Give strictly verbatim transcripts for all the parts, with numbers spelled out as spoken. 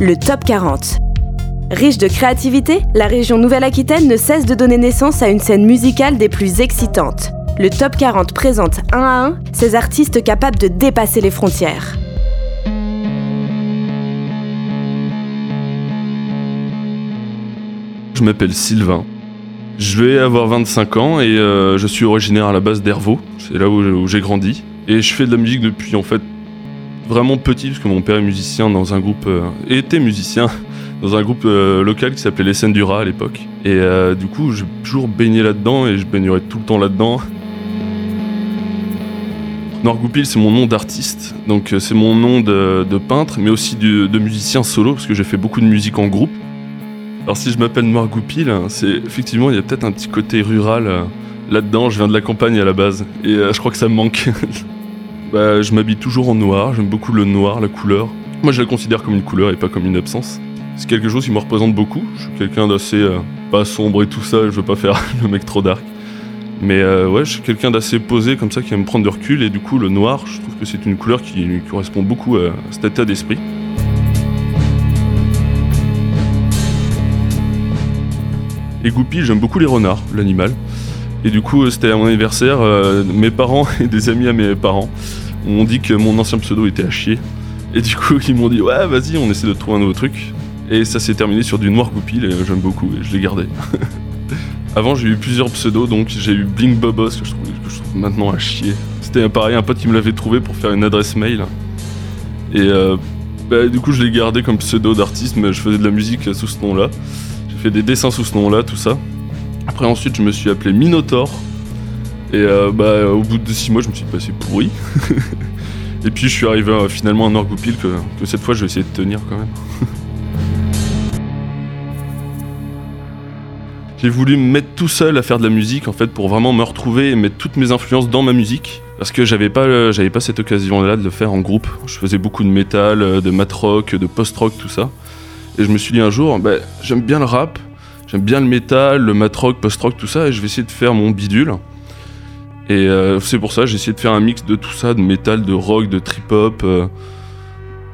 le top quarante. Riche de créativité, la région Nouvelle-Aquitaine ne cesse de donner naissance à une scène musicale des plus excitantes. Le top quarante présente un à un ces artistes capables de dépasser les frontières. Je m'appelle Sylvain. Je vais avoir vingt-cinq ans et euh, je suis originaire à la base d'Airvault, c'est là où, où j'ai grandi. Et je fais de la musique depuis en fait vraiment petit, parce que mon père est musicien dans un groupe, euh, était musicien dans un groupe euh, local qui s'appelait Les Scènes du Rat à l'époque. Et euh, du coup j'ai toujours baigné là-dedans et je baignerai tout le temps là-dedans. Noir Goupil, c'est mon nom d'artiste, donc euh, c'est mon nom de, de peintre, mais aussi de, de musicien solo, parce que j'ai fait beaucoup de musique en groupe. Alors si je m'appelle Noir Goupil, c'est effectivement, il y a peut-être un petit côté rural euh, là-dedans. Je viens de la campagne à la base et euh, je crois que ça me manque. Bah, je m'habille toujours en noir, j'aime beaucoup le noir, la couleur. Moi je la considère comme une couleur et pas comme une absence. C'est quelque chose qui me représente beaucoup. Je suis quelqu'un d'assez euh, pas sombre et tout ça, je veux pas faire le mec trop dark. Mais euh, ouais, je suis quelqu'un d'assez posé comme ça, qui aime prendre du recul, et du coup le noir, je trouve que c'est une couleur qui lui correspond beaucoup à cet état d'esprit. Et Goupil, j'aime beaucoup les renards, l'animal. Et du coup, c'était à mon anniversaire, euh, mes parents et des amis à mes parents m'ont dit que mon ancien pseudo était à chier. Et du coup, ils m'ont dit « Ouais, vas-y, on essaie de trouver un nouveau truc ». Et ça s'est terminé sur du Noir Goupil, et j'aime beaucoup, et je l'ai gardé. Avant, j'ai eu plusieurs pseudos, donc j'ai eu Blink Bobos, que je, trouve, que je trouve maintenant à chier. C'était pareil, un pote qui me l'avait trouvé pour faire une adresse mail. Et euh, bah, du coup, je l'ai gardé comme pseudo d'artiste, mais je faisais de la musique sous ce nom-là. J'ai fait des dessins sous ce nom-là, tout ça. Après, ensuite, je me suis appelé Minotaur. Et euh, bah, au bout de six mois, je me suis dit, bah, c'est pourri. Et puis, je suis arrivé euh, finalement à Noir Goupil, que, que cette fois, je vais essayer de tenir quand même. J'ai voulu me mettre tout seul à faire de la musique, en fait, pour vraiment me retrouver et mettre toutes mes influences dans ma musique. Parce que j'avais pas, euh, j'avais pas cette occasion-là de le faire en groupe. Je faisais beaucoup de métal, de mat rock, de post rock, tout ça. Et je me suis dit un jour, bah, j'aime bien le rap. J'aime bien le métal, le mat rock, post rock, tout ça, et je vais essayer de faire mon bidule. Et euh, c'est pour ça, j'ai essayé de faire un mix de tout ça, de métal, de rock, de trip hop, euh,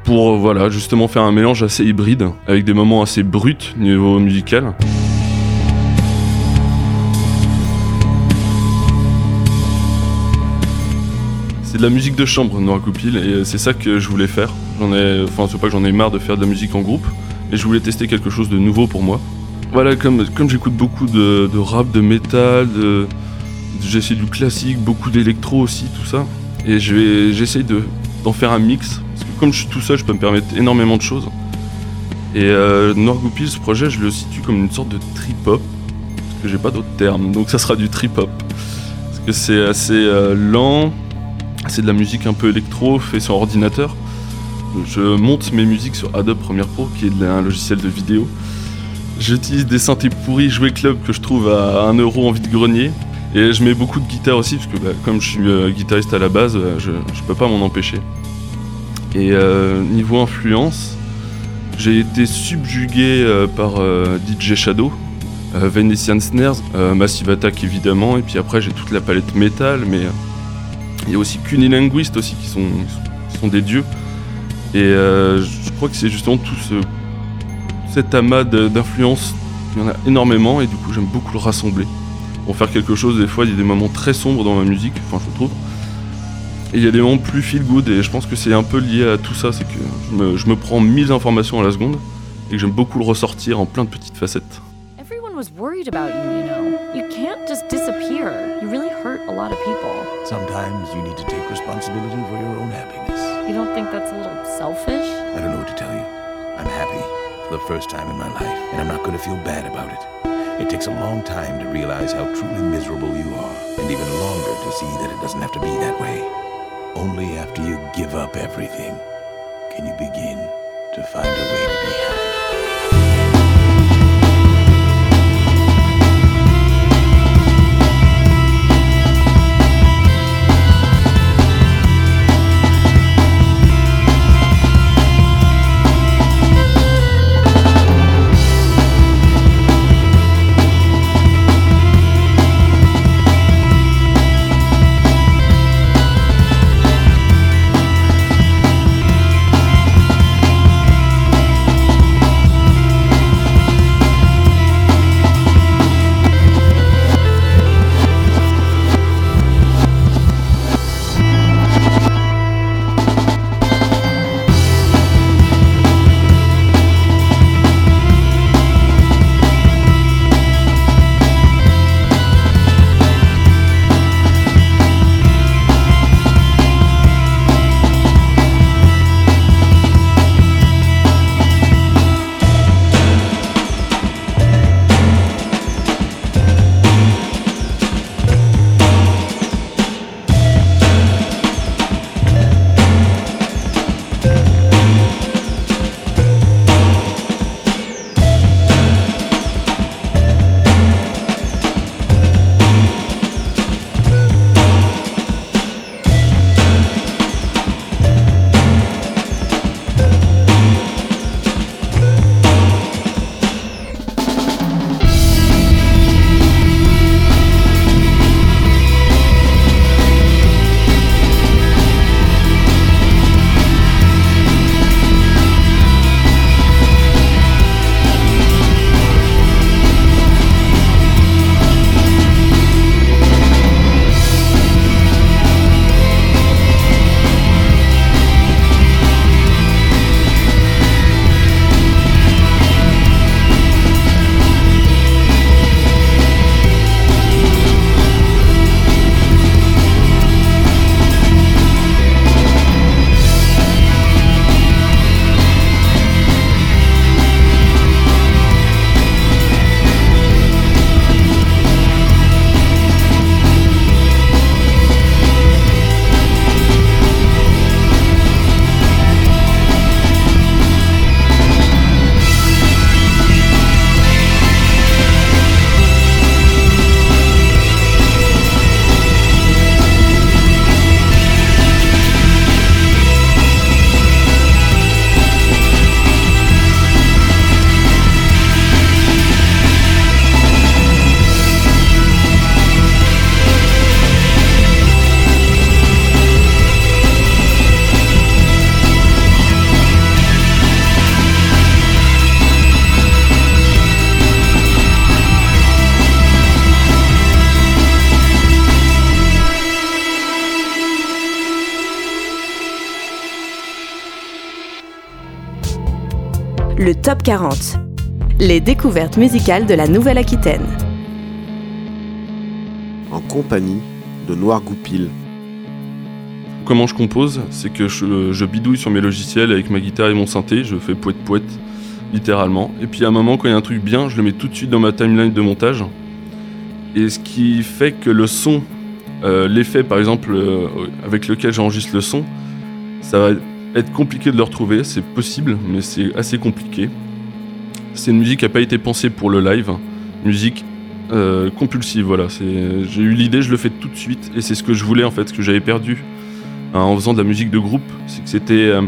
pour euh, voilà, justement faire un mélange assez hybride, avec des moments assez bruts niveau musical. C'est de la musique de chambre, Noir Goupil, et c'est ça que je voulais faire. J'en ai, enfin, c'est pas que j'en ai marre de faire de la musique en groupe, mais je voulais tester quelque chose de nouveau pour moi. Voilà, comme, comme j'écoute beaucoup de, de rap, de métal, de, j'ai essayé du classique, beaucoup d'électro aussi, tout ça. Et je vais, j'essaye de, d'en faire un mix, parce que comme je suis tout seul, je peux me permettre énormément de choses. Et euh, Noir Goupil, ce projet, je le situe comme une sorte de trip-hop, parce que j'ai pas d'autres termes, donc ça sera du trip-hop. Parce que c'est assez euh, lent, c'est de la musique un peu électro, fait sur ordinateur. Je monte mes musiques sur Adobe Premiere Pro, qui est un logiciel de vidéo. J'utilise des synthés pourris joués club que je trouve à un euro en vide-grenier. Et je mets beaucoup de guitare aussi, parce que bah, comme je suis euh, guitariste à la base, je, je peux pas m'en empêcher. Et euh, niveau influence, j'ai été subjugué euh, par euh, D J Shadow, euh, Venetian Snares, euh, Massive Attack évidemment, et puis après j'ai toute la palette métal, mais il euh, y a aussi Cunninlynguists aussi, qui sont, qui sont des dieux. Et euh, je crois que c'est justement tout ce... cet amas d'influences, il y en a énormément, et du coup j'aime beaucoup le rassembler. Pour faire quelque chose, des fois il y a des moments très sombres dans ma musique, enfin je trouve, et il y a des moments plus feel good, et je pense que c'est un peu lié à tout ça, c'est que je me, je me prends mille informations à la seconde, et que j'aime beaucoup le ressortir en plein de petites facettes. Everyone was worried about you, you know. You can't just disappear. You really hurt a lot of people. Sometimes you need to take responsibility for your own happiness. You don't think that's a little selfish? I don't know what to tell you. I'm happy. For the first time in my life, and I'm not going to feel bad about it. It takes a long time to realize how truly miserable you are, and even longer to see that it doesn't have to be that way. Only after you give up everything can you begin to find a way to be happy. le Top quarante. Les découvertes musicales de la Nouvelle-Aquitaine. En compagnie de Noir Goupil. Comment je compose, c'est que je, je bidouille sur mes logiciels avec ma guitare et mon synthé, je fais pouet pouet, littéralement. Et puis à un moment, quand il y a un truc bien, je le mets tout de suite dans ma timeline de montage. Et ce qui fait que le son, euh, l'effet par exemple euh, avec lequel j'enregistre le son, ça va être compliqué de le retrouver, c'est possible, mais c'est assez compliqué. C'est une musique qui n'a pas été pensée pour le live, musique euh, compulsive, voilà. C'est, j'ai eu l'idée, je le fais tout de suite, et c'est ce que je voulais en fait, ce que j'avais perdu hein, en faisant de la musique de groupe, c'est que c'était, euh,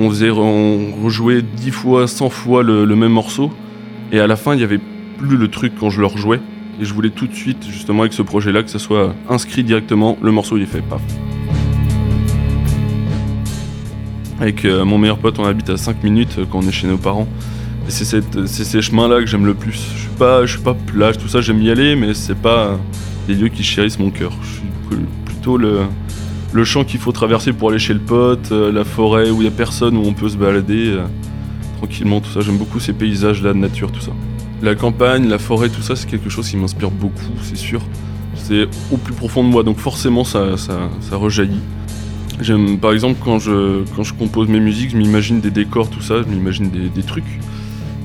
on faisait, on rejouait dix fois, cent fois le, le même morceau, et à la fin il n'y avait plus le truc quand je le rejouais. Et je voulais tout de suite, justement, avec ce projet-là, que ça soit inscrit directement, le morceau il est fait, paf. Avec euh, mon meilleur pote, on habite à cinq minutes euh, quand on est chez nos parents. Et c'est, cette, c'est ces chemins-là que j'aime le plus. Je suis pas, je suis pas plage, tout ça, j'aime y aller, mais c'est pas des lieux qui chérissent mon cœur. Je suis plutôt le, le champ qu'il faut traverser pour aller chez le pote, euh, la forêt où il y a personne, où on peut se balader euh, tranquillement, tout ça. J'aime beaucoup ces paysages-là de nature, tout ça. La campagne, la forêt, tout ça, c'est quelque chose qui m'inspire beaucoup, c'est sûr. C'est au plus profond de moi, donc forcément, ça, ça, ça rejaillit. J'aime, par exemple, quand je, quand je compose mes musiques, je m'imagine des décors, tout ça, je m'imagine des, des trucs.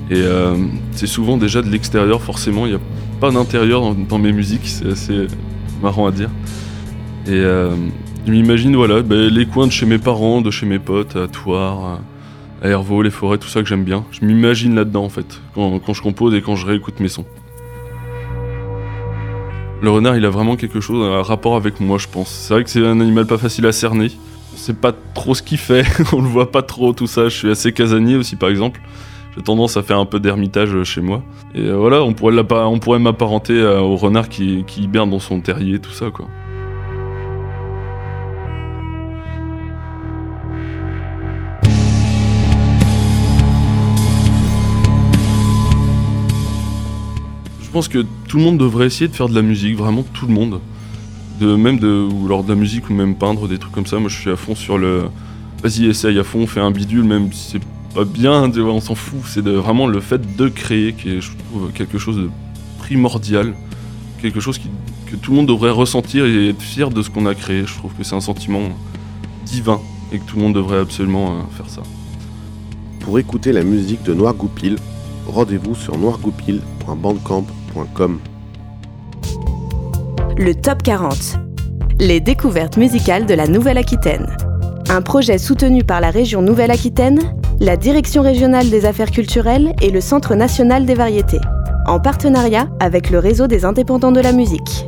Et euh, c'est souvent déjà de l'extérieur, forcément. Il n'y a pas d'intérieur dans, dans mes musiques, c'est assez marrant à dire. Et euh, je m'imagine, voilà, ben, les coins de chez mes parents, de chez mes potes, à Thouars, à Airvault, les forêts, tout ça que j'aime bien. Je m'imagine là-dedans en fait, quand, quand je compose et quand je réécoute mes sons. Le renard, il a vraiment quelque chose, un rapport avec moi, je pense. C'est vrai que c'est un animal pas facile à cerner. On sait pas trop ce qu'il fait, on le voit pas trop, tout ça. Je suis assez casanier aussi, par exemple. J'ai tendance à faire un peu d'ermitage chez moi. Et voilà, on pourrait, on pourrait m'apparenter au renard qui, qui hiberne dans son terrier, tout ça, quoi. Je pense que tout le monde devrait essayer de faire de la musique, vraiment tout le monde, de, même de, ou alors de la musique ou même peindre, des trucs comme ça. Moi je suis à fond sur le vas-y essaye à fond, fais un bidule, même si c'est pas bien, on s'en fout, c'est de, vraiment le fait de créer qui est je trouve quelque chose de primordial, quelque chose qui, que tout le monde devrait ressentir et être fier de ce qu'on a créé. Je trouve que c'est un sentiment divin et que tout le monde devrait absolument faire ça. Pour écouter la musique de Noir Goupil, rendez-vous sur noir goupil point bandcamp point com. Le Top quarante. Les découvertes musicales de la Nouvelle-Aquitaine. Un projet soutenu par la région Nouvelle-Aquitaine, la Direction régionale des affaires culturelles et le Centre national des variétés, en partenariat avec le réseau des indépendants de la musique.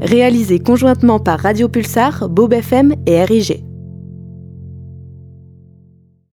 Réalisé conjointement par Radio Pulsar, Bob F M et R I G.